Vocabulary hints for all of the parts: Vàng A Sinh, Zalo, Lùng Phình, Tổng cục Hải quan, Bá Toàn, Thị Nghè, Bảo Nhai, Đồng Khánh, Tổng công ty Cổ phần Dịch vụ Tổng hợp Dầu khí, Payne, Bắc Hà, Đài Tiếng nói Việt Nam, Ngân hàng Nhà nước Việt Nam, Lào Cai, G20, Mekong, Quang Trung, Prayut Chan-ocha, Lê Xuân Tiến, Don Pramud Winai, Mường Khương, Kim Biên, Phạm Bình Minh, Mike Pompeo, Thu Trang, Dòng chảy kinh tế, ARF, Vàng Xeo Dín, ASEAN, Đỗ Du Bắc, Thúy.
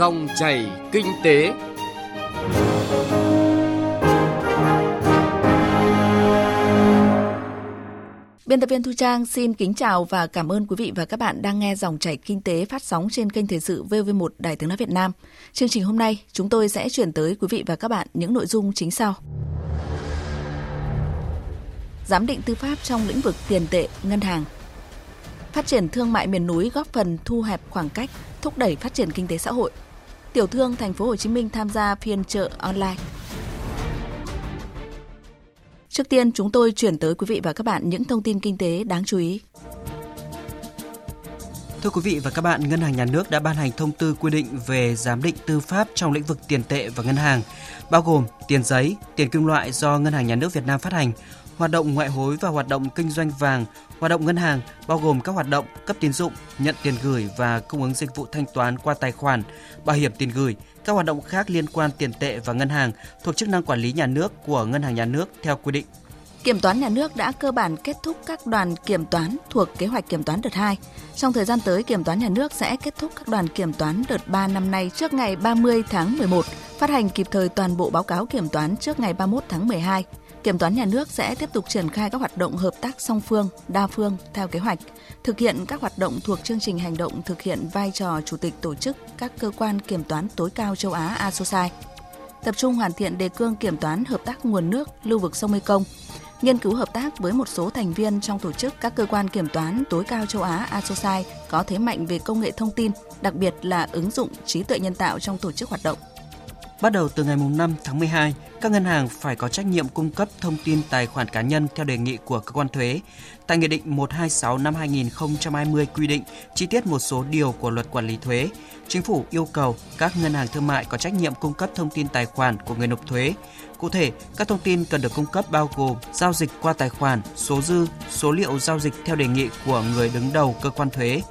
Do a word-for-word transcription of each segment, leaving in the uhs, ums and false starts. Dòng chảy kinh tế. Biên tập viên Thu Trang xin kính chào và cảm ơn quý vị và các bạn đang nghe Dòng chảy kinh tế phát sóng trên kênh Thời sự vê o vê một Đài Tiếng nói Việt Nam. Chương trình hôm nay, chúng tôi sẽ chuyển tới quý vị và các bạn những nội dung chính sau. Giám định tư pháp trong lĩnh vực tiền tệ, ngân hàng. Phát triển thương mại miền núi góp phần thu hẹp khoảng cách, thúc đẩy phát triển kinh tế xã hội. Tiểu thương thành phố Hồ Chí Minh tham gia phiên chợ online. Trước tiên, chúng tôi chuyển tới quý vị và các bạn những thông tin kinh tế đáng chú ý. Thưa quý vị và các bạn, Ngân hàng Nhà nước đã ban hành thông tư quy định về giám định tư pháp trong lĩnh vực tiền tệ và ngân hàng, bao gồm tiền giấy, tiền kim loại do Ngân hàng Nhà nước Việt Nam phát hành, hoạt động ngoại hối và hoạt động kinh doanh vàng, hoạt động ngân hàng bao gồm các hoạt động cấp tín dụng, nhận tiền gửi và cung ứng dịch vụ thanh toán qua tài khoản, bảo hiểm tiền gửi, các hoạt động khác liên quan tiền tệ và ngân hàng thuộc chức năng quản lý nhà nước của Ngân hàng Nhà nước theo quy định. Kiểm toán nhà nước đã cơ bản kết thúc các đoàn kiểm toán thuộc kế hoạch kiểm toán đợt hai. Trong thời gian tới, Kiểm toán nhà nước sẽ kết thúc các đoàn kiểm toán đợt ba năm nay trước ngày ba mươi tháng mười một, phát hành kịp thời toàn bộ báo cáo kiểm toán trước ngày ba mươi mốt tháng mười hai. Kiểm toán nhà nước sẽ tiếp tục triển khai các hoạt động hợp tác song phương, đa phương theo kế hoạch, thực hiện các hoạt động thuộc chương trình hành động thực hiện vai trò chủ tịch tổ chức các cơ quan kiểm toán tối cao châu Á a sô sai, tập trung hoàn thiện đề cương kiểm toán hợp tác nguồn nước lưu vực sông Mekong, nghiên cứu hợp tác với một số thành viên trong tổ chức các cơ quan kiểm toán tối cao châu Á a sô sai có thế mạnh về công nghệ thông tin, đặc biệt là ứng dụng trí tuệ nhân tạo trong tổ chức hoạt động. Bắt đầu từ ngày năm tháng mười hai, các ngân hàng phải có trách nhiệm cung cấp thông tin tài khoản cá nhân theo đề nghị của cơ quan thuế. Tại Nghị định một trăm hai mươi sáu năm hai nghìn không trăm hai mươi quy định chi tiết một số điều của Luật Quản lý thuế, Chính phủ yêu cầu các ngân hàng thương mại có trách nhiệm cung cấp thông tin tài khoản của người nộp thuế. Cụ thể, các thông tin cần được cung cấp bao gồm giao dịch qua tài khoản, số dư, số liệu giao dịch theo đề nghị của người đứng đầu cơ quan thuế.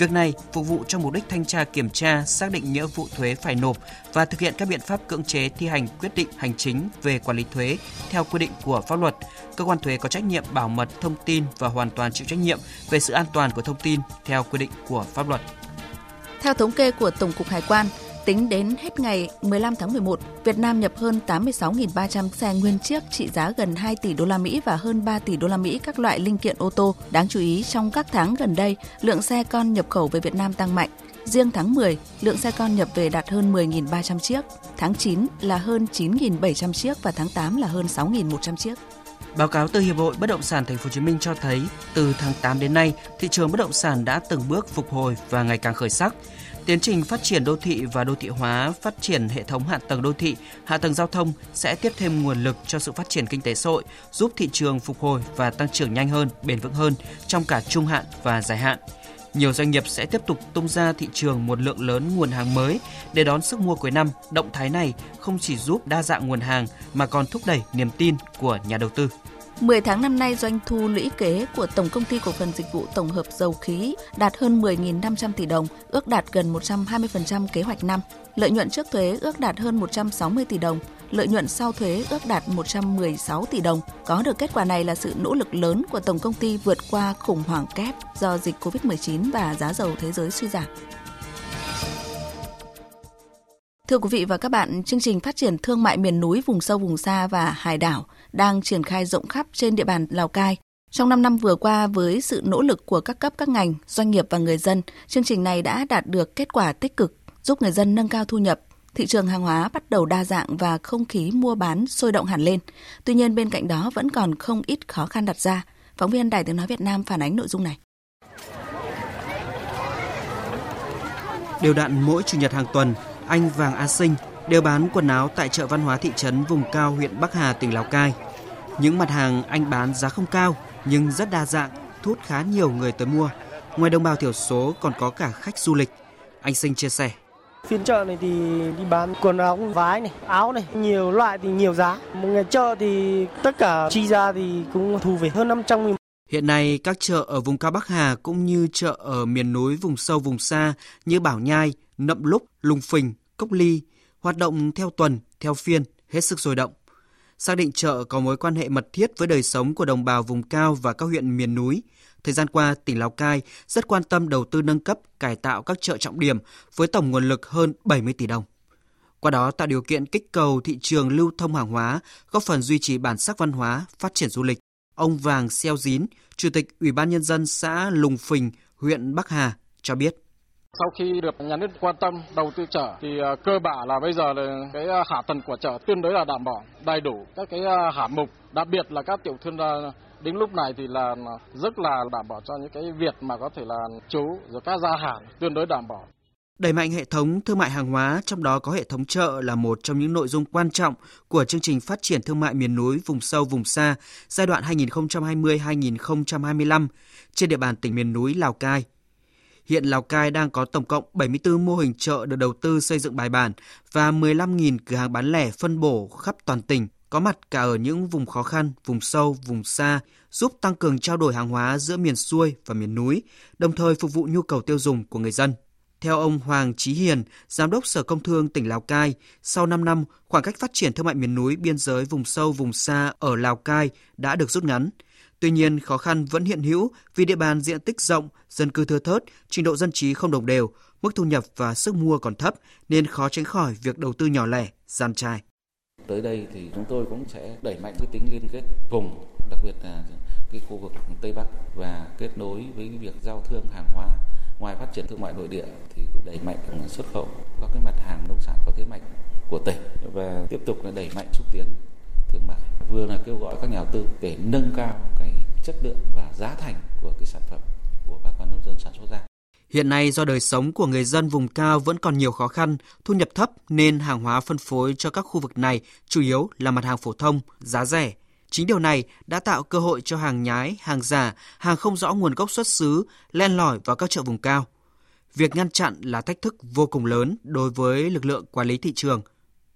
Việc này phục vụ cho mục đích thanh tra kiểm tra, xác định nghĩa vụ thuế phải nộp và thực hiện các biện pháp cưỡng chế thi hành quyết định hành chính về quản lý thuế theo quy định của pháp luật. Cơ quan thuế có trách nhiệm bảo mật thông tin và hoàn toàn chịu trách nhiệm về sự an toàn của thông tin theo quy định của pháp luật. Theo thống kê của Tổng cục Hải quan, tính đến hết ngày mười lăm tháng mười một, Việt Nam nhập hơn tám mươi sáu nghìn ba trăm xe nguyên chiếc trị giá gần hai tỷ đô la Mỹ và hơn ba tỷ đô la Mỹ các loại linh kiện ô tô. Đáng chú ý, trong các tháng gần đây, lượng xe con nhập khẩu về Việt Nam tăng mạnh. Riêng tháng mười, lượng xe con nhập về đạt hơn mười nghìn ba trăm chiếc, tháng chín là hơn chín nghìn bảy trăm chiếc và tháng tám là hơn sáu nghìn một trăm chiếc. Báo cáo từ Hiệp hội Bất động sản Thành phố Hồ Chí Minh cho thấy, từ tháng tám đến nay, thị trường bất động sản đã từng bước phục hồi và ngày càng khởi sắc. Tiến trình phát triển đô thị và đô thị hóa, phát triển hệ thống hạ tầng đô thị, hạ tầng giao thông sẽ tiếp thêm nguồn lực cho sự phát triển kinh tế xã hội, giúp thị trường phục hồi và tăng trưởng nhanh hơn, bền vững hơn trong cả trung hạn và dài hạn. Nhiều doanh nghiệp sẽ tiếp tục tung ra thị trường một lượng lớn nguồn hàng mới để đón sức mua cuối năm. Động thái này không chỉ giúp đa dạng nguồn hàng mà còn thúc đẩy niềm tin của nhà đầu tư. mười tháng năm nay, doanh thu lũy kế của Tổng công ty Cổ phần Dịch vụ Tổng hợp Dầu khí đạt hơn mười nghìn năm trăm tỷ đồng, ước đạt gần một trăm hai mươi phần trăm kế hoạch năm. Lợi nhuận trước thuế ước đạt hơn một trăm sáu mươi tỷ đồng, lợi nhuận sau thuế ước đạt một trăm mười sáu tỷ đồng. Có được kết quả này là sự nỗ lực lớn của Tổng công ty vượt qua khủng hoảng kép do dịch covid mười chín và giá dầu thế giới suy giảm. Thưa quý vị và các bạn, chương trình phát triển thương mại miền núi, vùng sâu, vùng xa và hải đảo đang triển khai rộng khắp trên địa bàn Lào Cai. Trong năm năm vừa qua, với sự nỗ lực của các cấp các ngành, doanh nghiệp và người dân, chương trình này đã đạt được kết quả tích cực, giúp người dân nâng cao thu nhập. Thị trường hàng hóa bắt đầu đa dạng và không khí mua bán sôi động hẳn lên. Tuy nhiên, bên cạnh đó vẫn còn không ít khó khăn đặt ra. Phóng viên Đài Tiếng nói Việt Nam phản ánh nội dung này. Đều đặn mỗi chủ nhật hàng tuần, anh Vàng A Sinh đều bán quần áo tại chợ văn hóa thị trấn vùng cao huyện Bắc Hà, tỉnh Lào Cai. Những mặt hàng anh bán giá không cao nhưng rất đa dạng, thu hút khá nhiều người tới mua. Ngoài đồng bào thiểu số còn có cả khách du lịch. Anh Sinh chia sẻ. Phiên chợ này thì đi bán quần áo, vái này, áo này, nhiều loại thì nhiều giá. Một ngày chợ thì tất cả chi ra thì cũng thu về hơn năm trăm nghìn. Hiện nay, các chợ ở vùng cao Bắc Hà cũng như chợ ở miền núi vùng sâu vùng xa như Bảo Nhai, Nậm Lúc, Lùng Phình, Cốc Ly hoạt động theo tuần, theo phiên, hết sức sôi động. Xác định chợ có mối quan hệ mật thiết với đời sống của đồng bào vùng cao và các huyện miền núi, Thời gian qua, tỉnh Lào Cai rất quan tâm đầu tư nâng cấp, cải tạo các chợ trọng điểm với tổng nguồn lực hơn bảy mươi tỷ đồng. Qua đó tạo điều kiện kích cầu thị trường lưu thông hàng hóa, góp phần duy trì bản sắc văn hóa, phát triển du lịch. Ông Vàng Xeo Dín, Chủ tịch Ủy ban Nhân dân xã Lùng Phình, huyện Bắc Hà cho biết. Sau khi được nhà nước quan tâm đầu tư chợ thì cơ bản là bây giờ là cái hạ tầng của chợ tương đối là đảm bảo đầy đủ các cái hạng mục, đặc biệt là các tiểu thương đến lúc này thì là rất là đảm bảo cho những cái việc mà có thể là chú rồi các gia hạn tương đối đảm bảo. Đẩy mạnh hệ thống thương mại hàng hóa, trong đó có hệ thống chợ là một trong những nội dung quan trọng của chương trình phát triển thương mại miền núi, vùng sâu, vùng xa giai đoạn hai nghìn không trăm hai mươi đến hai nghìn không trăm hai mươi lăm trên địa bàn tỉnh miền núi Lào Cai. Hiện Lào Cai đang có tổng cộng bảy mươi tư mô hình chợ được đầu tư xây dựng bài bản và mười lăm nghìn cửa hàng bán lẻ phân bổ khắp toàn tỉnh, có mặt cả ở những vùng khó khăn, vùng sâu, vùng xa, giúp tăng cường trao đổi hàng hóa giữa miền xuôi và miền núi, đồng thời phục vụ nhu cầu tiêu dùng của người dân. Theo ông Hoàng Chí Hiền, Giám đốc Sở Công Thương tỉnh Lào Cai, sau năm năm, khoảng cách phát triển thương mại miền núi, biên giới, vùng sâu, vùng xa ở Lào Cai đã được rút ngắn. Tuy nhiên, khó khăn vẫn hiện hữu vì địa bàn diện tích rộng, dân cư thưa thớt, trình độ dân trí không đồng đều, mức thu nhập và sức mua còn thấp nên khó tránh khỏi việc đầu tư nhỏ lẻ, giàn trải. Tới đây thì chúng tôi cũng sẽ đẩy mạnh cái tính liên kết vùng, đặc biệt là cái khu vực Tây Bắc và kết nối với việc giao thương hàng hóa. Ngoài phát triển thương mại nội địa thì cũng đẩy mạnh xuất khẩu các cái mặt hàng nông sản có thế mạnh của tỉnh và tiếp tục là đẩy mạnh xúc tiến thương mại. Vừa là kêu gọi các nhà đầu tư để nâng cao cái chất lượng và giá thành của cái sản phẩm của bà con nông dân sản xuất ra. Hiện nay do đời sống của người dân vùng cao vẫn còn nhiều khó khăn, thu nhập thấp nên hàng hóa phân phối cho các khu vực này chủ yếu là mặt hàng phổ thông, giá rẻ. Chính điều này đã tạo cơ hội cho hàng nhái, hàng giả, hàng không rõ nguồn gốc xuất xứ len lỏi vào các chợ vùng cao. Việc ngăn chặn là thách thức vô cùng lớn đối với lực lượng quản lý thị trường.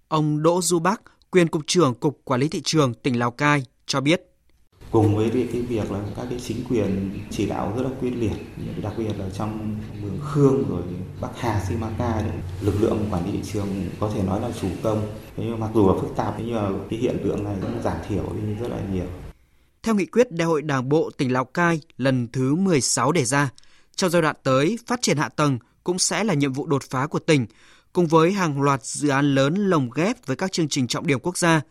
Ông Đỗ Du Bắc, quyền cục trưởng Cục Quản lý Thị trường tỉnh Lào Cai cho biết. Cùng với cái việc là các cái chính quyền chỉ đạo rất là quyết liệt, đặc biệt là trong Mường Khương rồi Bắc Hà, Simacai, lực lượng quản lý thị trường có thể nói là chủ công. Nhưng mặc dù là phức tạp nhưng mà cái hiện tượng này cũng giảm thiểu đi rất là nhiều. Theo nghị quyết Đại hội Đảng bộ tỉnh Lào Cai lần thứ mười sáu đề ra, trong giai đoạn tới phát triển hạ tầng cũng sẽ là nhiệm vụ đột phá của tỉnh, cùng với hàng loạt dự án lớn lồng ghép với các chương trình trọng điểm quốc gia.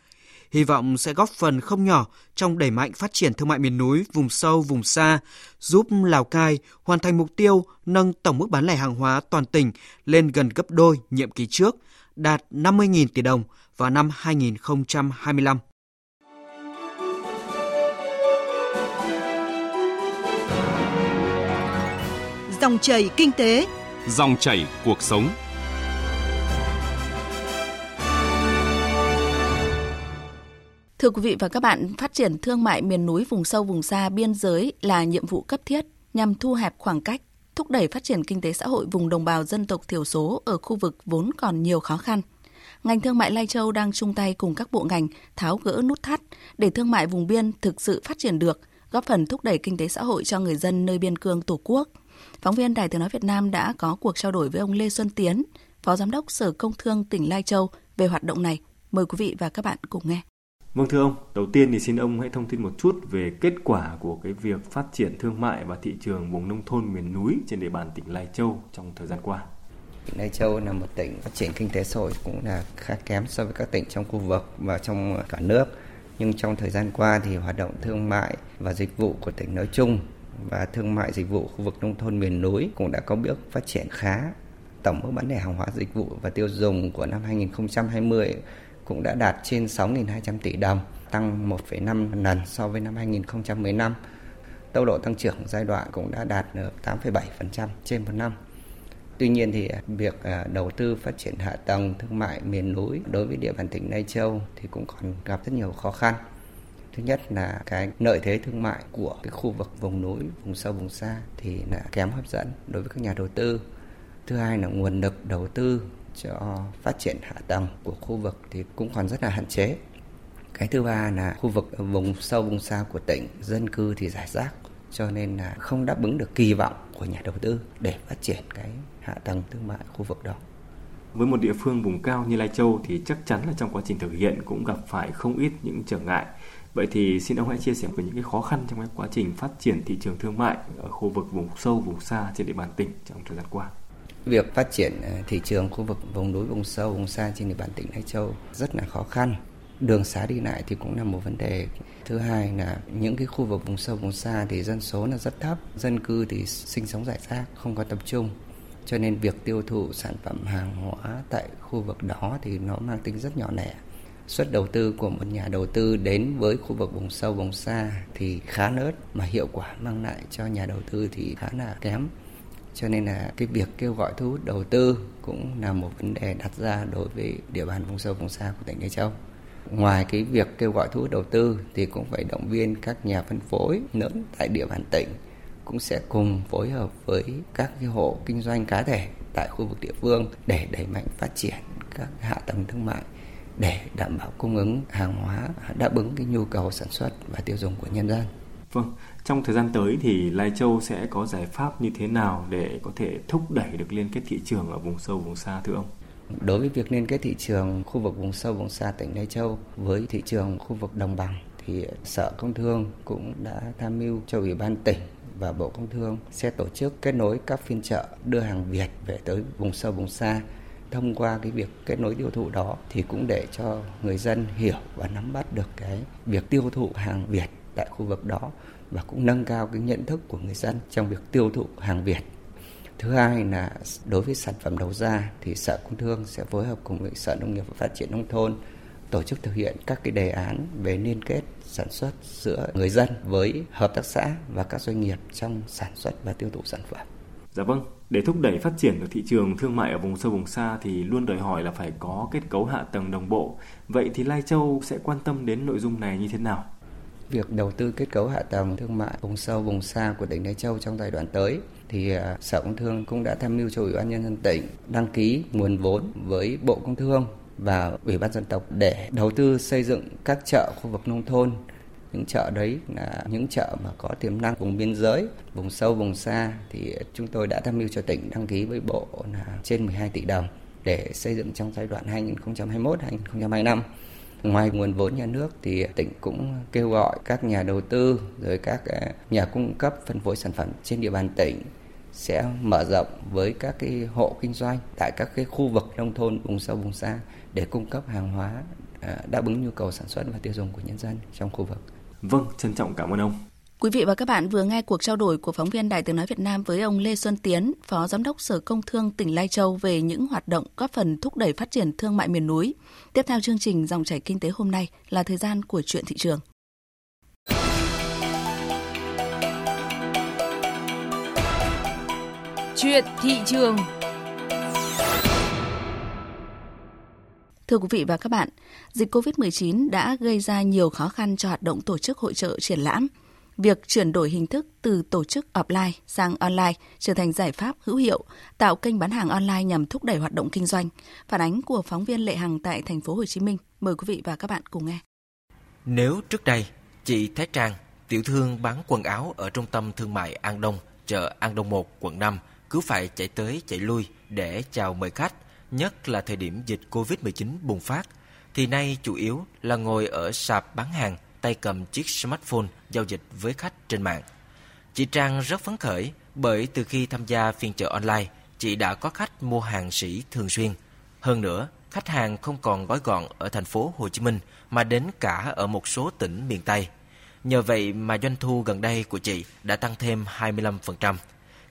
Hy vọng sẽ góp phần không nhỏ trong đẩy mạnh phát triển thương mại miền núi, vùng sâu, vùng xa, giúp Lào Cai hoàn thành mục tiêu nâng tổng mức bán lẻ hàng hóa toàn tỉnh lên gần gấp đôi nhiệm kỳ trước, đạt năm mươi nghìn tỷ đồng vào năm hai nghìn không trăm hai mươi lăm. Dòng chảy kinh tế, dòng chảy cuộc sống. Thưa quý vị và các bạn, phát triển thương mại miền núi, vùng sâu, vùng xa, biên giới là nhiệm vụ cấp thiết nhằm thu hẹp khoảng cách, thúc đẩy phát triển kinh tế xã hội vùng đồng bào dân tộc thiểu số ở khu vực vốn còn nhiều khó khăn. Ngành thương mại Lai Châu đang chung tay cùng các bộ ngành tháo gỡ nút thắt để thương mại vùng biên thực sự phát triển được, góp phần thúc đẩy kinh tế xã hội cho người dân nơi biên cương Tổ quốc. Phóng viên Đài Tiếng nói Việt Nam đã có cuộc trao đổi với ông Lê Xuân Tiến, Phó Giám đốc Sở Công Thương tỉnh Lai Châu về hoạt động này. Mời quý vị và các bạn cùng nghe. Vâng thưa ông, đầu tiên thì xin ông hãy thông tin một chút về kết quả của cái việc phát triển thương mại và thị trường vùng nông thôn miền núi trên địa bàn tỉnh Lai Châu trong thời gian qua. Tỉnh Lai Châu là một tỉnh phát triển kinh tế xã hội cũng là khá kém so với các tỉnh trong khu vực và trong cả nước. Nhưng trong thời gian qua thì hoạt động thương mại và dịch vụ của tỉnh nói chung và thương mại dịch vụ khu vực nông thôn miền núi cũng đã có bước phát triển khá. Tổng mức bán lẻ hàng hóa dịch vụ và tiêu dùng của năm hai nghìn không trăm hai mươi cũng đã đạt trên sáu nghìn hai trăm tỷ đồng, tăng một phẩy năm lần so với năm hai nghìn không trăm mười lăm. Tốc độ tăng trưởng giai đoạn cũng đã đạt được tám phẩy bảy phần trăm trên một năm. Tuy nhiên thì việc đầu tư phát triển hạ tầng thương mại miền núi đối với địa bàn tỉnh Lai Châu thì cũng còn gặp rất nhiều khó khăn. Thứ nhất là cái lợi thế thương mại của cái khu vực vùng núi, vùng sâu, vùng xa thì là kém hấp dẫn đối với các nhà đầu tư. Thứ hai là nguồn lực đầu tư cho phát triển hạ tầng của khu vực thì cũng còn rất là hạn chế. Cái thứ ba là khu vực vùng sâu vùng xa của tỉnh dân cư thì rải rác, cho nên là không đáp ứng được kỳ vọng của nhà đầu tư để phát triển cái hạ tầng thương mại khu vực đó. Với một địa phương vùng cao như Lai Châu thì chắc chắn là trong quá trình thực hiện cũng gặp phải không ít những trở ngại. Vậy thì xin ông hãy chia sẻ về những cái khó khăn trong cái quá trình phát triển thị trường thương mại ở khu vực vùng sâu, vùng xa trên địa bàn tỉnh trong thời gian qua. Việc phát triển thị trường khu vực vùng núi, vùng sâu, vùng xa trên địa bàn tỉnh Lai Châu rất là khó khăn. Đường xá đi lại thì cũng là một vấn đề. Thứ hai là những cái khu vực vùng sâu, vùng xa thì dân số là rất thấp, dân cư thì sinh sống rải rác, không có tập trung. Cho nên việc tiêu thụ sản phẩm hàng hóa tại khu vực đó thì nó mang tính rất nhỏ lẻ. Suất đầu tư của một nhà đầu tư đến với khu vực vùng sâu, vùng xa thì khá lớn, mà hiệu quả mang lại cho nhà đầu tư thì khá là kém. Cho nên là cái việc kêu gọi thu hút đầu tư cũng là một vấn đề đặt ra đối với địa bàn vùng sâu, vùng xa của tỉnh Lai Châu. Ngoài cái việc kêu gọi thu hút đầu tư thì cũng phải động viên các nhà phân phối lớn tại địa bàn tỉnh cũng sẽ cùng phối hợp với các cái hộ kinh doanh cá thể tại khu vực địa phương để đẩy mạnh phát triển các hạ tầng thương mại để đảm bảo cung ứng hàng hóa đáp ứng cái nhu cầu sản xuất và tiêu dùng của nhân dân. Vâng, trong thời gian tới thì Lai Châu sẽ có giải pháp như thế nào để có thể thúc đẩy được liên kết thị trường ở vùng sâu, vùng xa thưa ông? Đối với việc liên kết thị trường khu vực vùng sâu, vùng xa tỉnh Lai Châu với thị trường khu vực đồng bằng thì Sở Công Thương cũng đã tham mưu cho Ủy ban tỉnh và Bộ Công Thương sẽ tổ chức kết nối các phiên chợ đưa hàng Việt về tới vùng sâu, vùng xa. Thông qua cái việc kết nối tiêu thụ đó thì cũng để cho người dân hiểu và nắm bắt được cái việc tiêu thụ hàng Việt tại khu vực đó và cũng nâng cao cái nhận thức của người dân trong việc tiêu thụ hàng Việt. Thứ hai là đối với sản phẩm đầu ra thì Sở Công Thương sẽ phối hợp cùng với Sở Nông nghiệp và Phát triển Nông thôn tổ chức thực hiện các cái đề án về liên kết sản xuất giữa người dân với hợp tác xã và các doanh nghiệp trong sản xuất và tiêu thụ sản phẩm. Dạ vâng, để thúc đẩy phát triển được thị trường thương mại ở vùng sâu vùng xa thì luôn đòi hỏi là phải có kết cấu hạ tầng đồng bộ. Vậy thì Lai Châu sẽ quan tâm đến nội dung này như thế nào? Việc đầu tư kết cấu hạ tầng thương mại vùng sâu vùng xa của tỉnh Lai Châu trong giai đoạn tới thì Sở Công Thương cũng đã tham mưu cho Ủy ban nhân dân tỉnh đăng ký nguồn vốn với Bộ Công Thương và Ủy ban dân tộc để đầu tư xây dựng các chợ khu vực nông thôn. Những chợ đấy là những chợ mà có tiềm năng vùng biên giới, vùng sâu, vùng xa thì chúng tôi đã tham mưu cho tỉnh đăng ký với Bộ là trên mười hai tỷ đồng để xây dựng trong giai đoạn hai nghìn không trăm hai mươi mốt đến hai nghìn không trăm hai mươi lăm. Ngoài nguồn vốn nhà nước thì tỉnh cũng kêu gọi các nhà đầu tư rồi các nhà cung cấp phân phối sản phẩm trên địa bàn tỉnh sẽ mở rộng với các cái hộ kinh doanh tại các cái khu vực nông thôn vùng sâu vùng xa để cung cấp hàng hóa đáp ứng nhu cầu sản xuất và tiêu dùng của nhân dân trong khu vực. Vâng, trân trọng cảm ơn ông. Quý vị và các bạn vừa nghe cuộc trao đổi của phóng viên Đài Tiếng nói Việt Nam với ông Lê Xuân Tiến, Phó Giám đốc Sở Công Thương tỉnh Lai Châu về những hoạt động góp phần thúc đẩy phát triển thương mại miền núi. Tiếp theo chương trình Dòng chảy kinh tế hôm nay là thời gian của chuyện thị trường. Chuyện thị trường. Thưa quý vị và các bạn, dịch covid mười chín đã gây ra nhiều khó khăn cho hoạt động tổ chức hội chợ triển lãm. Việc chuyển đổi hình thức từ tổ chức offline sang online trở thành giải pháp hữu hiệu, tạo kênh bán hàng online nhằm thúc đẩy hoạt động kinh doanh. Phản ánh của phóng viên Lệ Hằng tại thành phố Hồ Chí Minh. Mời quý vị và các bạn cùng nghe. Nếu trước đây, chị Thái Trang, tiểu thương bán quần áo ở trung tâm thương mại An Đông, chợ An Đông một, quận năm, cứ phải chạy tới chạy lui để chào mời khách, nhất là thời điểm dịch covid mười chín bùng phát, thì nay chủ yếu là ngồi ở sạp bán hàng, tay cầm chiếc smartphone giao dịch với khách trên mạng. Chị Trang rất phấn khởi bởi từ khi tham gia phiên chợ online, chị đã có khách mua hàng sỉ thường xuyên. Hơn nữa, khách hàng không còn gói gọn ở thành phố Hồ Chí Minh mà đến cả ở một số tỉnh miền Tây. Nhờ vậy mà doanh thu gần đây của chị đã tăng thêm hai mươi lăm phần trăm.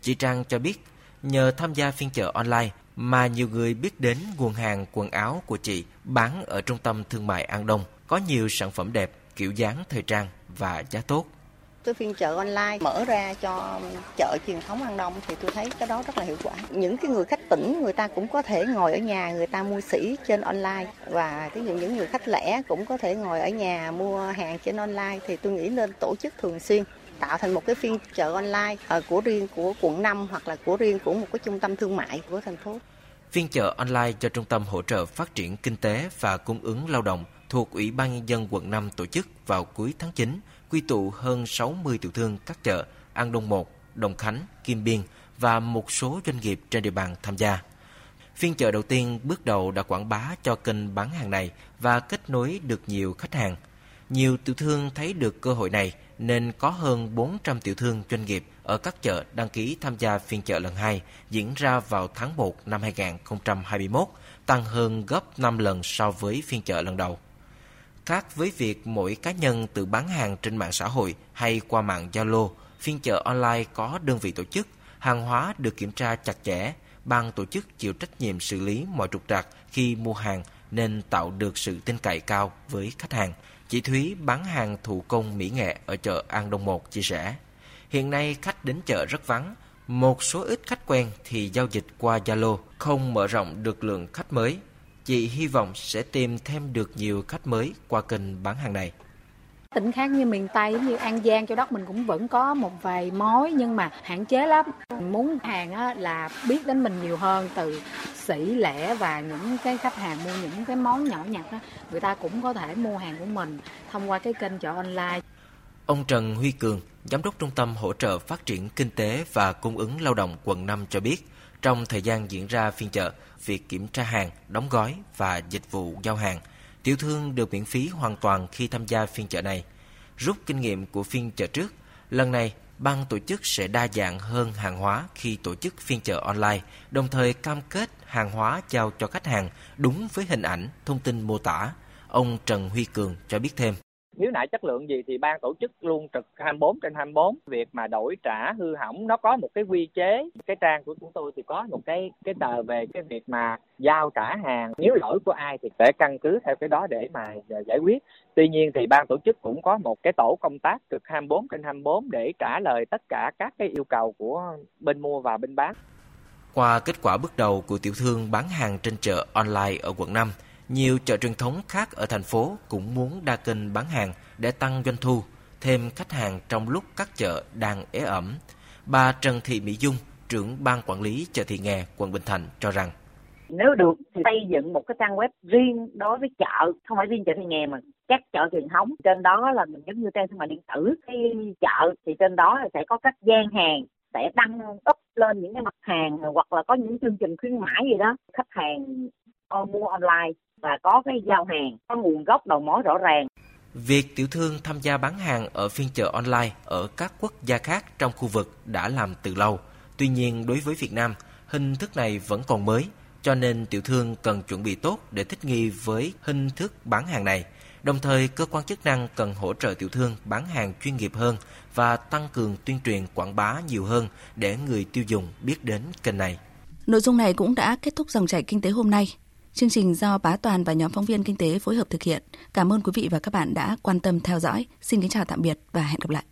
Chị Trang cho biết, nhờ tham gia phiên chợ online mà nhiều người biết đến nguồn hàng quần áo của chị bán ở trung tâm thương mại An Đông có nhiều sản phẩm đẹp, kiểu dáng thời trang và giá tốt. Cái phiên chợ online mở ra cho chợ truyền thống An Đông thì tôi thấy cái đó rất là hiệu quả. Những cái người khách tỉnh người ta cũng có thể ngồi ở nhà người ta mua sỉ trên online, và cái những người khách lẻ cũng có thể ngồi ở nhà mua hàng trên online, thì tôi nghĩ nên tổ chức thường xuyên, tạo thành một cái phiên chợ online của riêng của quận năm hoặc là của riêng của một cái trung tâm thương mại của thành phố. Phiên chợ online do Trung tâm Hỗ trợ Phát triển Kinh tế và Cung ứng Lao động thuộc Ủy ban Nhân dân quận năm tổ chức vào cuối tháng chín, quy tụ hơn sáu mươi tiểu thương các chợ An Đông một, Đồng Khánh, Kim Biên và một số doanh nghiệp trên địa bàn tham gia. Phiên chợ đầu tiên bước đầu đã quảng bá cho kênh bán hàng này và kết nối được nhiều khách hàng. Nhiều tiểu thương thấy được cơ hội này nên có hơn bốn trăm tiểu thương doanh nghiệp ở các chợ đăng ký tham gia phiên chợ lần hai diễn ra vào tháng một năm hai nghìn không trăm hai mươi mốt, tăng hơn gấp năm lần so với phiên chợ lần đầu. Khác với việc mỗi cá nhân tự bán hàng trên mạng xã hội hay qua mạng Zalo, phiên chợ online có đơn vị tổ chức, hàng hóa được kiểm tra chặt chẽ, ban tổ chức chịu trách nhiệm xử lý mọi trục trặc khi mua hàng nên tạo được sự tin cậy cao với khách hàng. Chị Thúy bán hàng thủ công mỹ nghệ ở chợ An Đông một chia sẻ, hiện nay khách đến chợ rất vắng, một số ít khách quen thì giao dịch qua Zalo, không mở rộng được lượng khách mới. Chị hy vọng sẽ tìm thêm được nhiều khách mới qua kênh bán hàng này. Tỉnh khác như miền Tây, như An Giang, Châu Đốc mình cũng vẫn có một vài mối nhưng mà hạn chế lắm. Mình muốn hàng á, là biết đến mình nhiều hơn, từ sĩ lẻ và những cái khách hàng mua những cái món nhỏ nhặt á, người ta cũng có thể mua hàng của mình thông qua cái kênh chợ online. Ông Trần Huy Cường, Giám đốc Trung tâm Hỗ trợ Phát triển Kinh tế và Cung ứng Lao động quận năm cho biết, trong thời gian diễn ra phiên chợ, việc kiểm tra hàng, đóng gói và dịch vụ giao hàng, tiểu thương được miễn phí hoàn toàn khi tham gia phiên chợ này. Rút kinh nghiệm của phiên chợ trước, lần này ban tổ chức sẽ đa dạng hơn hàng hóa khi tổ chức phiên chợ online, đồng thời cam kết hàng hóa giao cho khách hàng đúng với hình ảnh, thông tin mô tả. Ông Trần Huy Cường cho biết thêm. Nếu nại chất lượng gì thì ban tổ chức luôn trực hai mươi bốn trên hai mươi bốn. Việc mà đổi trả hư hỏng nó có một cái quy chế. Cái trang của chúng tôi thì có một cái cái tờ về cái việc mà giao trả hàng. Nếu lỗi của ai thì sẽ căn cứ theo cái đó để mà giải quyết. Tuy nhiên thì ban tổ chức cũng có một cái tổ công tác trực hai mươi bốn trên hai mươi bốn để trả lời tất cả các cái yêu cầu của bên mua và bên bán. Qua kết quả bước đầu của tiểu thương bán hàng trên chợ online ở quận năm, nhiều chợ truyền thống khác ở thành phố cũng muốn đa kênh bán hàng để tăng doanh thu, thêm khách hàng trong lúc các chợ đang ế ẩm. Bà Trần Thị Mỹ Dung, trưởng ban quản lý chợ Thị Nghè, quận Bình Thạnh cho rằng nếu được thì xây dựng một cái trang web riêng đối với chợ, không phải riêng chợ Thị Nghè mà các chợ truyền thống. Trên đó là mình giống như trang thương mại điện tử, cái chợ thì trên đó sẽ có các gian hàng sẽ đăng up lên những cái mặt hàng hoặc là có những chương trình khuyến mãi gì đó, khách hàng mua online và có cái giao hàng, có nguồn gốc đầu mối rõ ràng. Việc tiểu thương tham gia bán hàng ở phiên chợ online ở các quốc gia khác trong khu vực đã làm từ lâu. Tuy nhiên đối với Việt Nam, hình thức này vẫn còn mới, cho nên tiểu thương cần chuẩn bị tốt để thích nghi với hình thức bán hàng này. Đồng thời, cơ quan chức năng cần hỗ trợ tiểu thương bán hàng chuyên nghiệp hơn và tăng cường tuyên truyền quảng bá nhiều hơn để người tiêu dùng biết đến kênh này. Nội dung này cũng đã kết thúc dòng chảy kinh tế hôm nay. Chương trình do Bá Toàn và nhóm phóng viên kinh tế phối hợp thực hiện. Cảm ơn quý vị và các bạn đã quan tâm theo dõi. Xin kính chào tạm biệt và hẹn gặp lại.